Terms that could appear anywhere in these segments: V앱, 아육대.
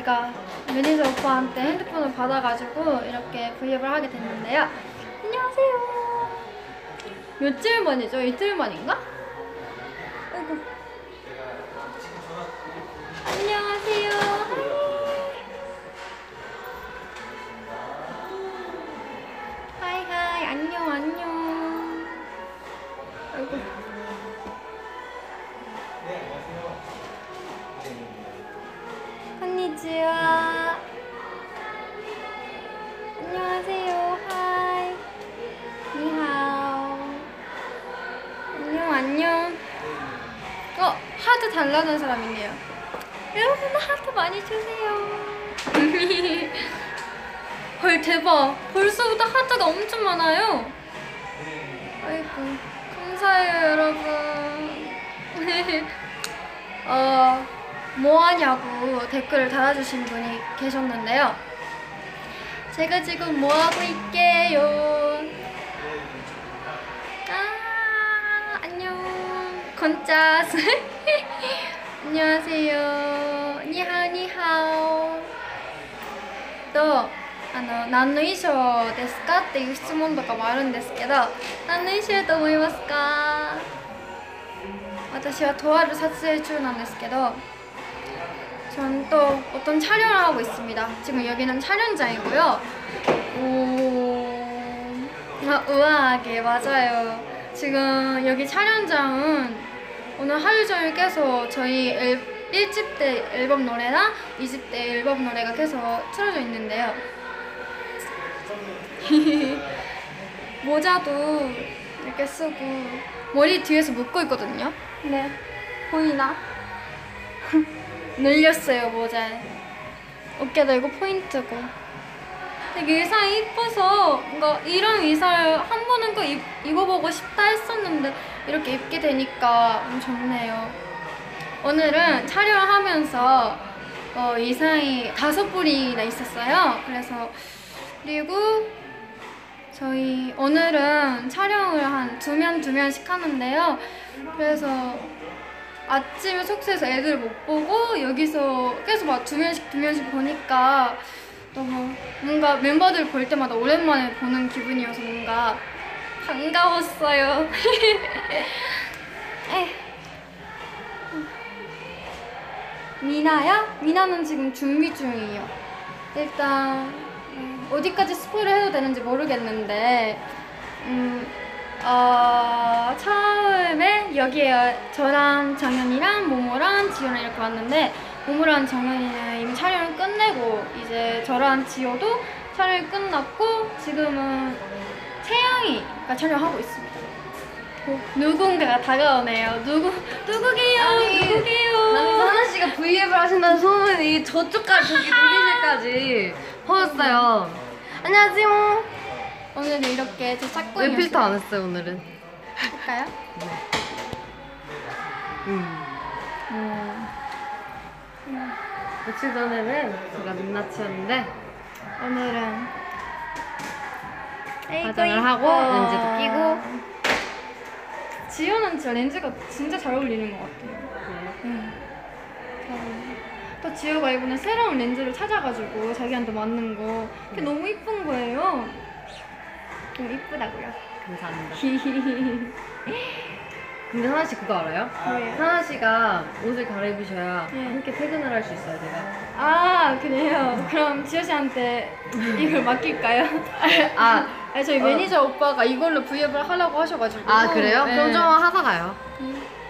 제가 매니저 오빠한테 핸드폰을 받아가지고 이렇게 브이앱을 하게 됐는데요. 안녕하세요. 며칠 만이죠? 이틀 만인가? 아이고. 안녕하세요. 하이. 하이하이. 안녕 안녕. 아이고. 안녕하세요. 안녕하세요. 하이. 니하오. 안녕 안녕. 어, 하트 달라는 사람 있네요. 여러분 하트 많이 주세요. 헐 대박. 벌써부터 하트가 엄청 많아요. 아이고 감사해요 여러분. 뭐하냐고 댓글을 달아주신 분이 계셨는데요. 제가 지금 뭐하고 있게요. 아 안녕 건짜스. 안녕하세요. 니하오 니하오. 또何の衣装ですかっていう質問とかもあるんですけど、何の衣装と思いますか？私はとある撮影中なんですけど、 저는 또 어떤 촬영을 하고 있습니다. 지금 여기는 촬영장이고요. 우아하게 맞아요. 지금 여기 촬영장은 오늘 하루 종일 계속 저희 1집 때 앨범 노래나 2집 때 앨범 노래가 계속 틀어져 있는데요. 모자도 이렇게 쓰고 머리 뒤에서 묶고 있거든요. 네, 보이나? 늘렸어요 모자에. 어깨도 이거 포인트고. 되게 의상이 이뻐서 뭔가 이런 의상을 한 번은 꼭 입어보고 싶다 했었는데 이렇게 입게 되니까 좋네요. 오늘은 촬영하면서 의상이 5벌이나 있었어요. 그래서 그리고 저희 오늘은 촬영을 한 2명 2명씩 하는데요. 그래서 아침에 숙소에서 애들 못 보고 여기서 계속 막 2명씩 2명씩 보니까 너무 뭔가 멤버들 볼 때마다 오랜만에 보는 기분이어서 뭔가 반가웠어요. 미나야? 미나는 지금 준비 중이에요. 일단 어디까지 스포를 해도 되는지 모르겠는데 처음에 여기에 저랑 정연이랑 모모랑 지효랑 이렇게 왔는데, 모모랑 정연이는 이미 촬영을 끝내고 이제 저랑 지효도 촬영이 끝났고 지금은 채영이가 촬영하고 있습니다. 누군가가 다가오네요. 누구게요? 아니, 누구게요? 하나 씨가 브이앱을 하신다는 소문이 저쪽까지 저기 누리실까지 퍼졌어요. 안녕하세요. 오늘은 이렇게 제 짝꿍이. 왜 필터 안 했어요 오늘은? 할까요? 며칠 전에는 제가 민낯이었는데 오늘은 화장을 하고 렌즈도 끼고. 지효는 진짜 렌즈가 진짜 잘 어울리는 것 같아요. 또 지효가 이번에 새로운 렌즈를 찾아가지고 자기한테 맞는 거 그게 너무 이쁜 거예요. 이쁘다고요. 감사합니다. 근데 하나씨 그거 알아요? 뭐예요? 하나씨가 옷을 갈아입으셔야 함께 퇴근을 할 수 있어요. 제가. 아 그래요? 그럼 지효씨한테 이걸 맡길까요? 아니, 저희 매니저 오빠가 이걸로 브이앱을 하려고 하셔가지고. 아 그래요? 네. 그럼 좀 하다 가요.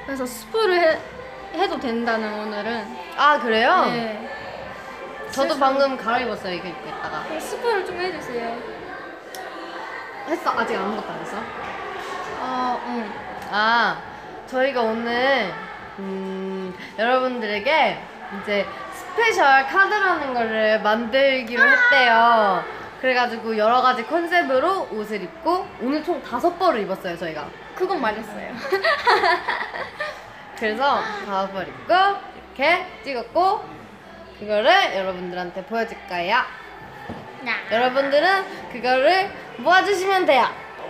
그래서 스포를 해도 된다는 오늘은. 아 그래요? 네. 저도 방금 갈아입었어요. 이거 입고 있다가. 스포를 좀 해주세요. 했어? 아직 아무것도 안 했어? 응. 아, 저희가 오늘 여러분들에게 이제 스페셜 카드라는 거를 만들기로 했대요. 그래가지고 여러 가지 컨셉으로 옷을 입고 오늘 총 5벌을 입었어요 저희가. 그건 말했어요. 그래서 5벌 입고 이렇게 찍었고 그거를 여러분들한테 보여줄 거예요. 여러분들은 그거를 모아주시면 돼요.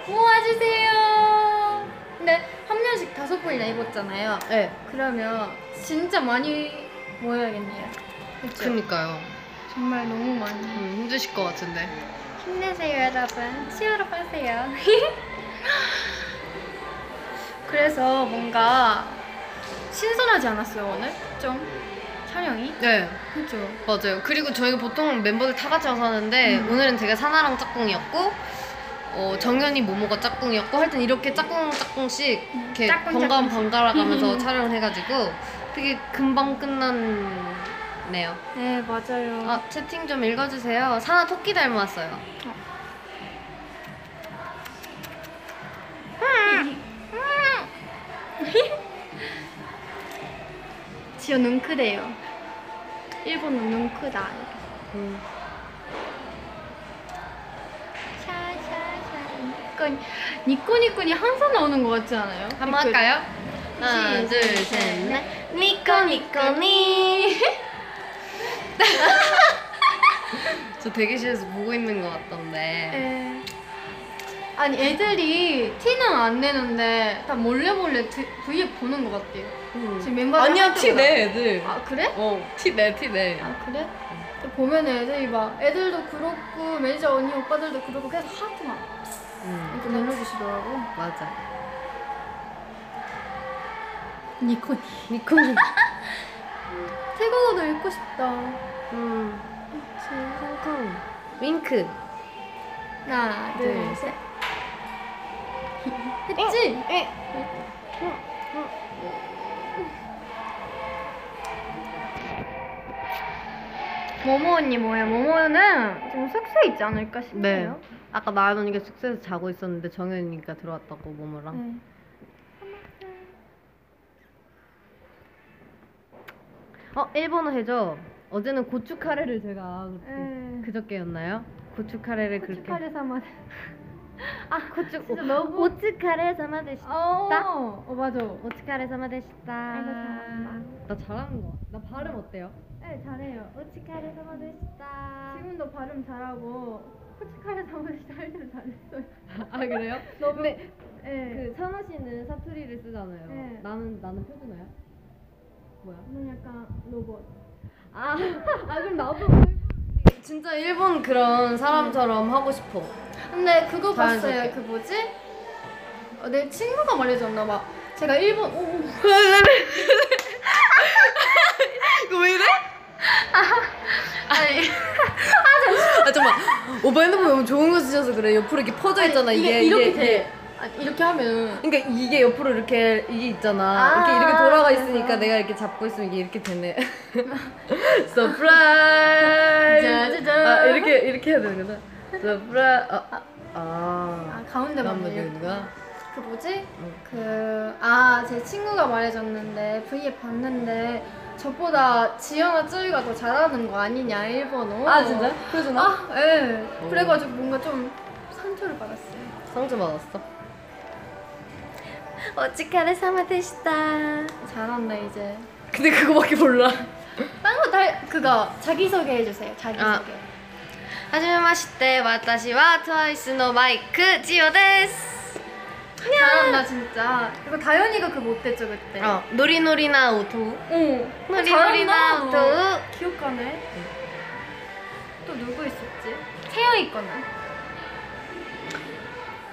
모아주세요. 근데 한 명씩 5벌이나 입었잖아요. 네. 그러면 진짜 많이 모여야겠네요. 그쵸? 그러니까요. 정말 너무 많이 힘드실 것 같은데. 힘내세요 여러분. 치유하세요. 그래서 뭔가 신선하지 않았어요 오늘? 좀 촬영이? 네, 그렇죠. 맞아요. 그리고 저희가 보통 멤버들 다 같이 와서 하는데 오늘은 제가 사나랑 짝꿍이었고 정연이 모모가 짝꿍이었고 하여튼 이렇게 짝꿍씩 이렇게 번갈아가면서 촬영을 해가지고 되게 금방 끝났네요. 네, 맞아요. 아, 채팅 좀 읽어주세요. 사나 토끼 닮았어요. 지효 눈 크대요. 일본어 눈 크다. 샤샤샤 니코니코니 항상 나오는 것 같지 않아요? 한번 할까요? 하나 둘 셋 넷 니코니코니. 저 대기실에서 보고 있는 것 같던데. 아니 애들이 티는 안 내는데 다 몰래 브이앱 보는 것 같아요. 지금 멤버들 아니야 티 내 애들. 아 그래? 어 티 내 티 내. 아 그래? 보면 애들이 막 애들도 그렇고 매니저 언니 오빠들도 그렇고 계속 하트 막 이렇게 눌러주시더라고. 맞아. 니코니. 태국어도 읽고 싶다. 그치. 콩콩. 윙크. 하나 둘 셋. 했지? 모모 언니 뭐야? 모모는 지금 숙소에 있지 않을까 싶네요. 네. 아까 나연 언니가 숙소에서 자고 있었는데 정연이가 들어왔다고 모모랑. 네. 일본어 해줘. 어제는 고추카레를 제가 그저께였나요? 고추카레를 그렇게. 고추카레 삼아. 아, 고추 진짜 너무 오츠카레 사마데시타. 맞아. 오츠카레 사마데시타. 아이고 잘한다. 나 잘하는 거. 나 발음 어때요? 네, 잘해요. 오츠카레 사마데시타. 지금도 발음 잘하고 오츠카레 사마데시타 할 때도 잘했어요. 아, 그래요? 너무 네. 그 찬아 씨는 사투리를 쓰잖아요. 네. 나는 표준어야. 뭐야? 저는 약간 로봇. 아 그럼 나도 진짜 일본 그런 사람처럼 하고 싶어. 근데 그거 자연스럽게. 봤어요. 그 뭐지? 내 친구가 말해줬나 봐. 제가 일본 이거 왜 이래? 아니 잠깐만. 오빠 핸드폰 너무 좋은 거 쓰셔서 그래. 옆으로 이렇게 퍼져 있잖아. 아니, 이게 이렇게 돼. 이렇게 하면 그러니까 이게 옆으로 이렇게 이게 있잖아. 이렇게 돌아가 있으니까 그래서. 내가 이렇게 잡고 있으면 이게 이렇게 되네. 서프라이즈. 짜자잔. 이렇게 해야 되는구나. 서프라이즈. 가운데만 되는구나. 그 뭐지? 제 친구가 말해줬는데 브이앱 봤는데 저보다 지영아 쯔위가 더 잘하는 거 아니냐 일본어. 아 진짜? 그래서 나? 예. 그래가지고 뭔가 좀 상처를 받았어요. 상처 받았어? 오츠카레 사마데시타. 잘한다 이제. 근데 그거밖에 몰라. 딴 거 그거 자기소개 해주세요. 자기소개. 하지메마시떼 와타시와 트와이스노 마이크 지오です. 잘한다 진짜. 이거 다현이가 그 못했죠 그때. 노리노리나 오토우. 노리노리나 오토우. 기억하네. 또 누구 있었지? 태영이 거는.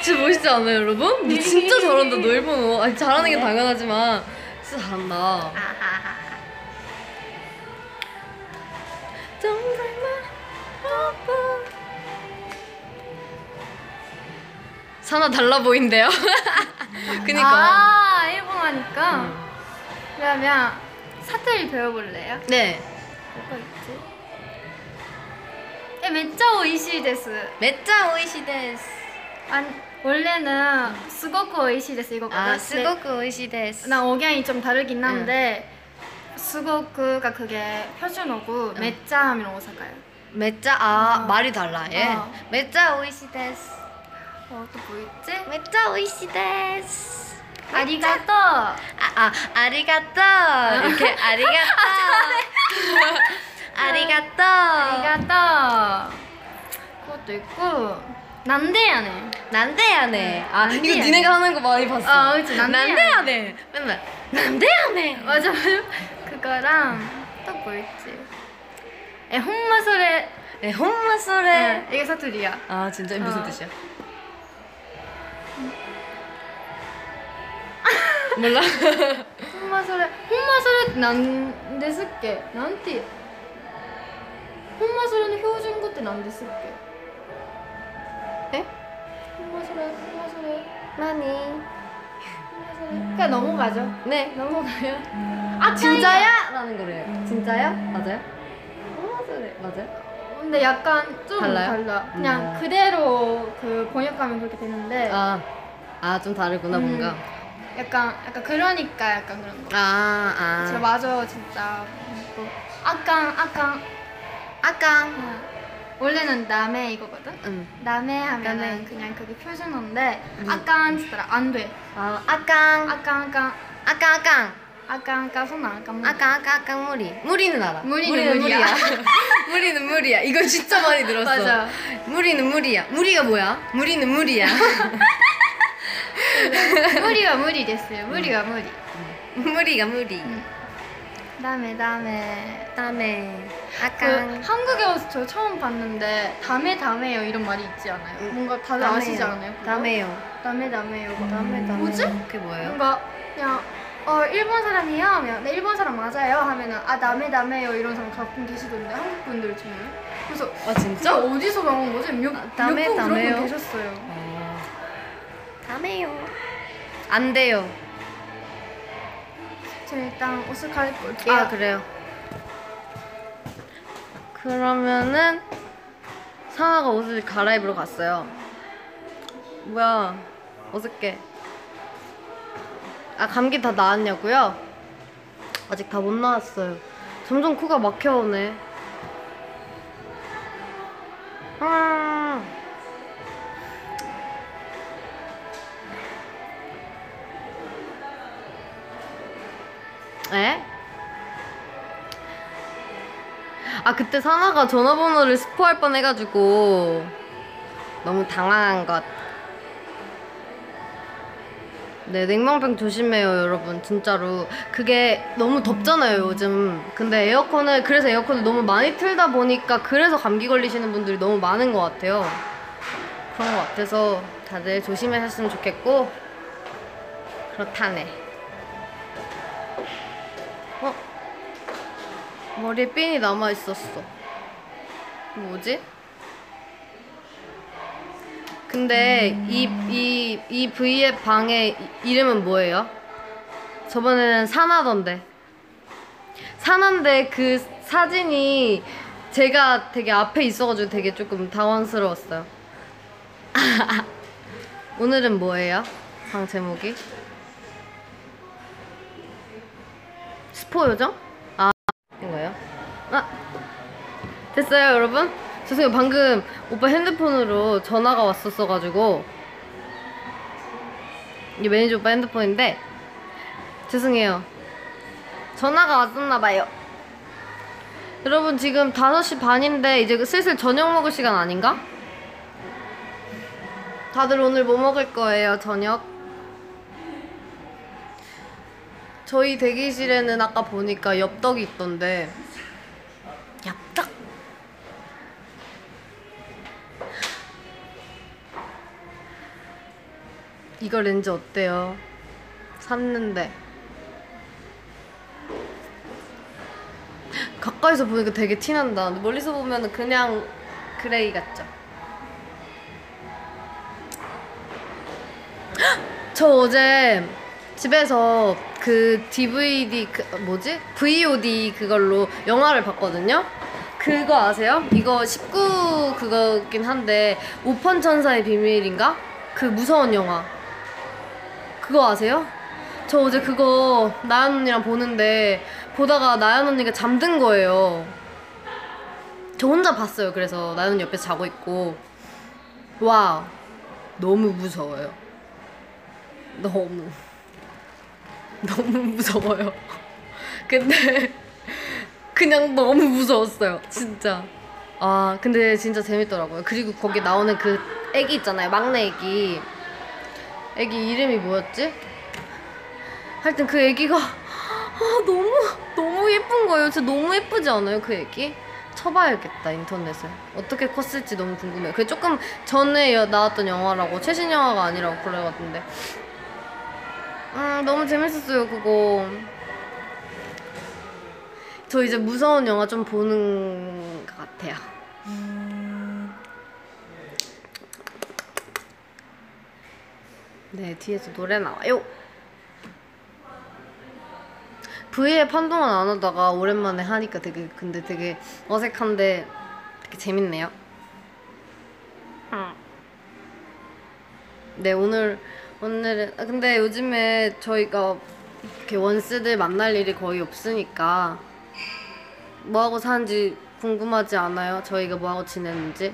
진짜 멋있지 않아요 여러분? 너 진짜 잘한다. 너 일본어 아니 잘하는 게 당연하지만 진짜 잘한다. 정말만 아파. 사나 달라 보인대요. 그니까 일본 하니까. 그러면 사투리 배워볼래요? 네. 뭐가 있지? 매짜 오이시 데스. 매짜 오이시 데스. 원래는 스고쿠 오이시 데스 이거거든. 스고쿠 오이시 데스. 나 억양이 좀 다르긴 한데 すごくが그게 표준어고 매짜 하면 오사카예요. 매짜 아 말이 달라 예. 매짜 오이시 데스. 또 뭐 있지? 매짜 오이시 데스. 아리가또. 아리가또. 이렇게 아리가또. 아리가또. 아리가또. 그것도 있고. 난데야네. 난데야네. 아, 난데야네. 이거 니네가 하는 거 많이 봤어. 아, 그치. 난데야네. 맨날 난데야네. 맞아, 맞아. 그거랑 또 뭐 있지? 에, 혼마소레. 에, 혼마소레. 이게 사투리야. 아, 진짜? 무슨 뜻이야? 몰라? 혼마소레. 혼마소레 난데 쓸게. 난데. 혼마소레는 효준고 때 난데 쓸게. 네? 혼마소레 많이 그냥 넘어가죠. 네, 넘어가요. 아, 진짜야? 라는 거래요. 진짜야? 맞아요? 혼마소레 맞아요? 근데 약간 좀 달라. 그냥 그대로 그 번역하면 그렇게 되는데 좀 다르구나. 뭔가 약간 그러니까 약간 그런 거. 진짜 맞아, 진짜. 아깡 원래는 남의 이거거든? 남의 하면은 그냥 그게 표준어인데 아깐 쓰더라. 안 돼. 아깐 손 안 감는 아깐 무리는 알아. 무리는 무리야. 이거 진짜 많이 들었어. 맞아. 무리는 무리야. 무리가 뭐야? 무리는 무리야. 무리가 무리 됐어요. 무리가 무리. 다메 아까 한국에 와서 저 처음 봤는데 다메요 이런 말이 있지 않아요? 뭔가 다들 다메요. 아시지 않아요? 다메요 뭐지? 그게 뭐예요? 뭔가 그냥 일본 사람이에요 하면 네 일본 사람 맞아요 하면은 다메요 이런 사람 가끔 계시던데 한국 분들 중에. 그래서 진짜 어디서 나온 거지? 몇 분 그런 분 계셨어요. 다메요 안 돼요. 저 일단 옷을 갈아입고 올게요. 그래요. 그러면은 상아가 옷을 갈아입으러 갔어요. 뭐야 어저께 감기 다 나았냐고요? 아직 다 못 나았어요. 점점 코가 막혀오네. 에? 그때 사나가 전화번호를 스포할 뻔 해가지고 너무 당황한 것. 네, 냉방병 조심해요 여러분. 진짜로 그게 너무 덥잖아요 요즘. 근데 그래서 에어컨을 너무 많이 틀다 보니까 그래서 감기 걸리시는 분들이 너무 많은 것 같아요. 그런 것 같아서 다들 조심하셨으면 좋겠고 그렇다네. 머리에 핀이 남아있었어. 뭐지? 근데 이 V앱 방의 이름은 뭐예요? 저번에는 사나던데. 사나인데 그 사진이 제가 되게 앞에 있어가지고 되게 조금 당황스러웠어요. 오늘은 뭐예요? 방 제목이? 스포 요정? 거예요? 됐어요 여러분? 죄송해요. 방금 오빠 핸드폰으로 전화가 왔었어가지고 이게 매니저 오빠 핸드폰인데 죄송해요. 전화가 왔었나봐요. 여러분 지금 5시 반인데 이제 슬슬 저녁 먹을 시간 아닌가? 다들 오늘 뭐 먹을 거예요 저녁? 저희 대기실에는 아까 보니까 엽떡이 있던데 엽떡! 이거 렌즈 어때요? 샀는데 가까이서 보니까 되게 티난다. 근데 멀리서 보면 그냥 그레이 같죠? 저 어제 집에서 그 DVD VOD 그걸로 영화를 봤거든요. 그거 아세요? 이거 19 그거긴 한데 오펀천사의 비밀인가? 그 무서운 영화 그거 아세요? 저 어제 그거 나연 언니랑 보는데 보다가 나연 언니가 잠든 거예요. 저 혼자 봤어요. 그래서 나연 언니 옆에서 자고 있고. 와, 너무 무서워요. 너무 무서워요. 근데 그냥 너무 무서웠어요, 진짜. 아, 근데 진짜 재밌더라고요. 그리고 거기 나오는 그 애기 있잖아요, 막내 애기. 애기 이름이 뭐였지? 하여튼 그 애기가 아, 너무 예쁜 거예요. 진짜 너무 예쁘지 않아요, 그 애기? 쳐봐야겠다, 인터넷에. 어떻게 컸을지 너무 궁금해요. 그게 조금 전에 나왔던 영화라고, 최신 영화가 아니라고 그래가던데. 너무 재밌었어요, 그거. 저 이제 무서운 영화 좀 보는 것 같아요. 네, 뒤에서 노래 나와요. V앱 한동안 안 하다가 오랜만에 하니까 되게, 근데 되게 어색한데 되게 재밌네요. 네, 오늘은 근데 요즘에 저희가 이렇게 원스들 만날 일이 거의 없으니까 뭐하고 사는지 궁금하지 않아요? 저희가 뭐하고 지냈는지?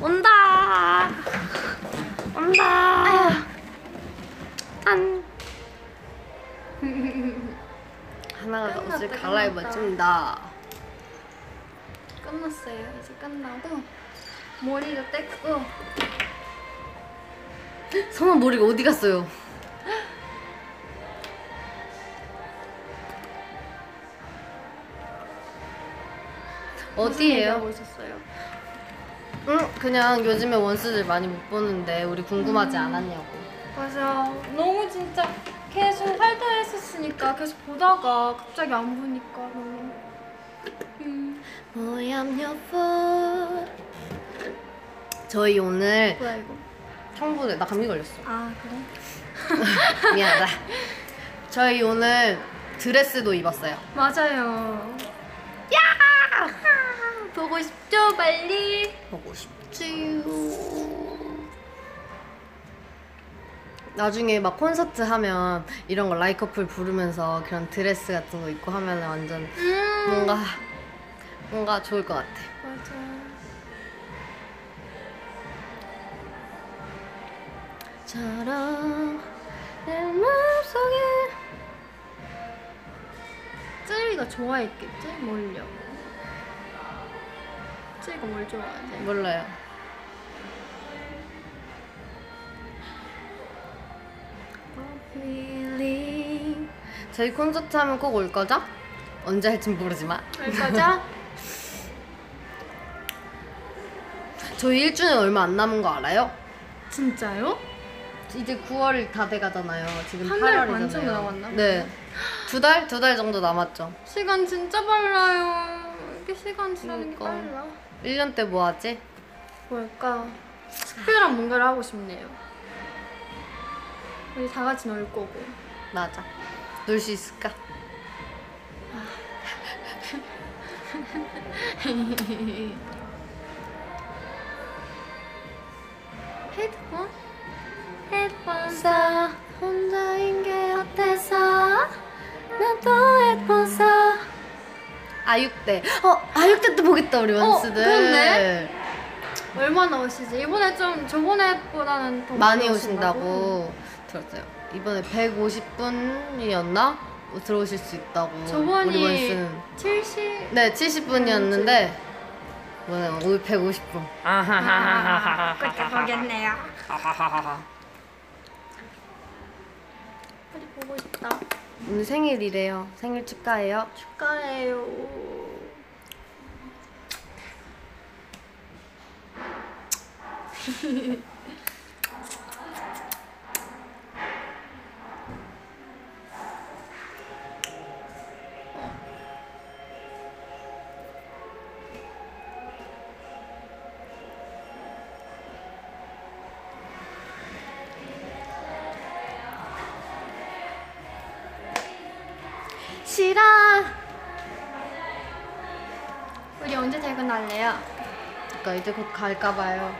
온다! 온다! 짠! 하나가 옷을 갈아입었습니다. 끝났어요. 이제 끝나고 머리도 뗐고. 성아 머리가 어디 갔어요? 어디에요? 응, 그냥 요즘에 원스들 많이 못 보는데 우리 궁금하지 않았냐고. 맞아. 너무 진짜 계속 활동했었으니까 계속 보다가 갑자기 안 보니까 너무. 저희 오늘 뭐야 이거? 청보대. 나 감기 걸렸어. 아, 그래? 미안하다. 저희 오늘 드레스도 입었어요. 맞아요. 야! 보고 싶죠, 빨리? 보고 싶지요. 나중에 막 콘서트 하면 이런 거 라이커플 부르면서 그런 드레스 같은 거 입고 하면 완전 뭔가 좋을 것 같아. 맞아. 처럼 내 맘속에 쯔리가 좋아했겠지? 뭘요? 쯔리가 뭘 좋아하지? 몰라요. 저희 콘서트 하면 꼭 올 거죠? 언제 할진 모르지만 올 거죠? 저희 1주년 얼마 안 남은 거 알아요? 진짜요? 이제 9월이 다 돼가잖아요. 지금 8월이잖아요. 한 달 완전 남았나? 네. 두 달 정도 남았죠. 시간 진짜 빨라요. 이렇게 시간 지나는 게 빨라. 1년 때 뭐 하지? 뭘까? 특별한 뭔가를 하고 싶네요. 우리 다 같이 놀 거고. 맞아. 놀 수 있을까? 헤드폰? 헤드폰 사 혼자인 게 어때서 나도 헤드폰 사. 아육대. 아육대 또 보겠다, 우리 원스들. 그렇네. 얼마나 오시지? 이번에 좀 저번에보다는 더 많이 오신다고 들었어요. 이번에 150분이었나? 들어오실 수 있다고. 저번이 우리 원스는 70? 네, 70분이었는데 이번에 오늘 150분. 아하하하하하. 그때 보겠네요. 아하하하하. 보고 싶다. 오늘 생일이래요. 생일 축하해요. 축하해요. 싫어. 우리 언제 퇴근할래요? 그러니까 이제 곧 갈까봐요.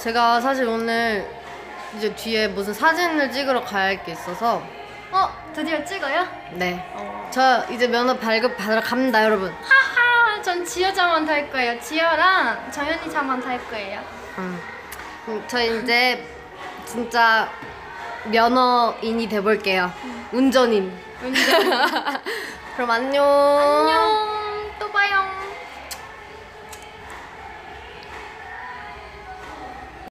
제가 사실 오늘 이제 뒤에 무슨 사진을 찍으러 가야 할 게 있어서. 드디어 찍어요? 네. 저 이제 면허 발급 받으러 갑니다, 여러분. 하하, 전 지효자만 탈 거예요. 지효랑 정연이 자만 탈 거예요. 저 이제 진짜 면허인이 돼볼게요. 운전인. 그럼 안녕. 안녕.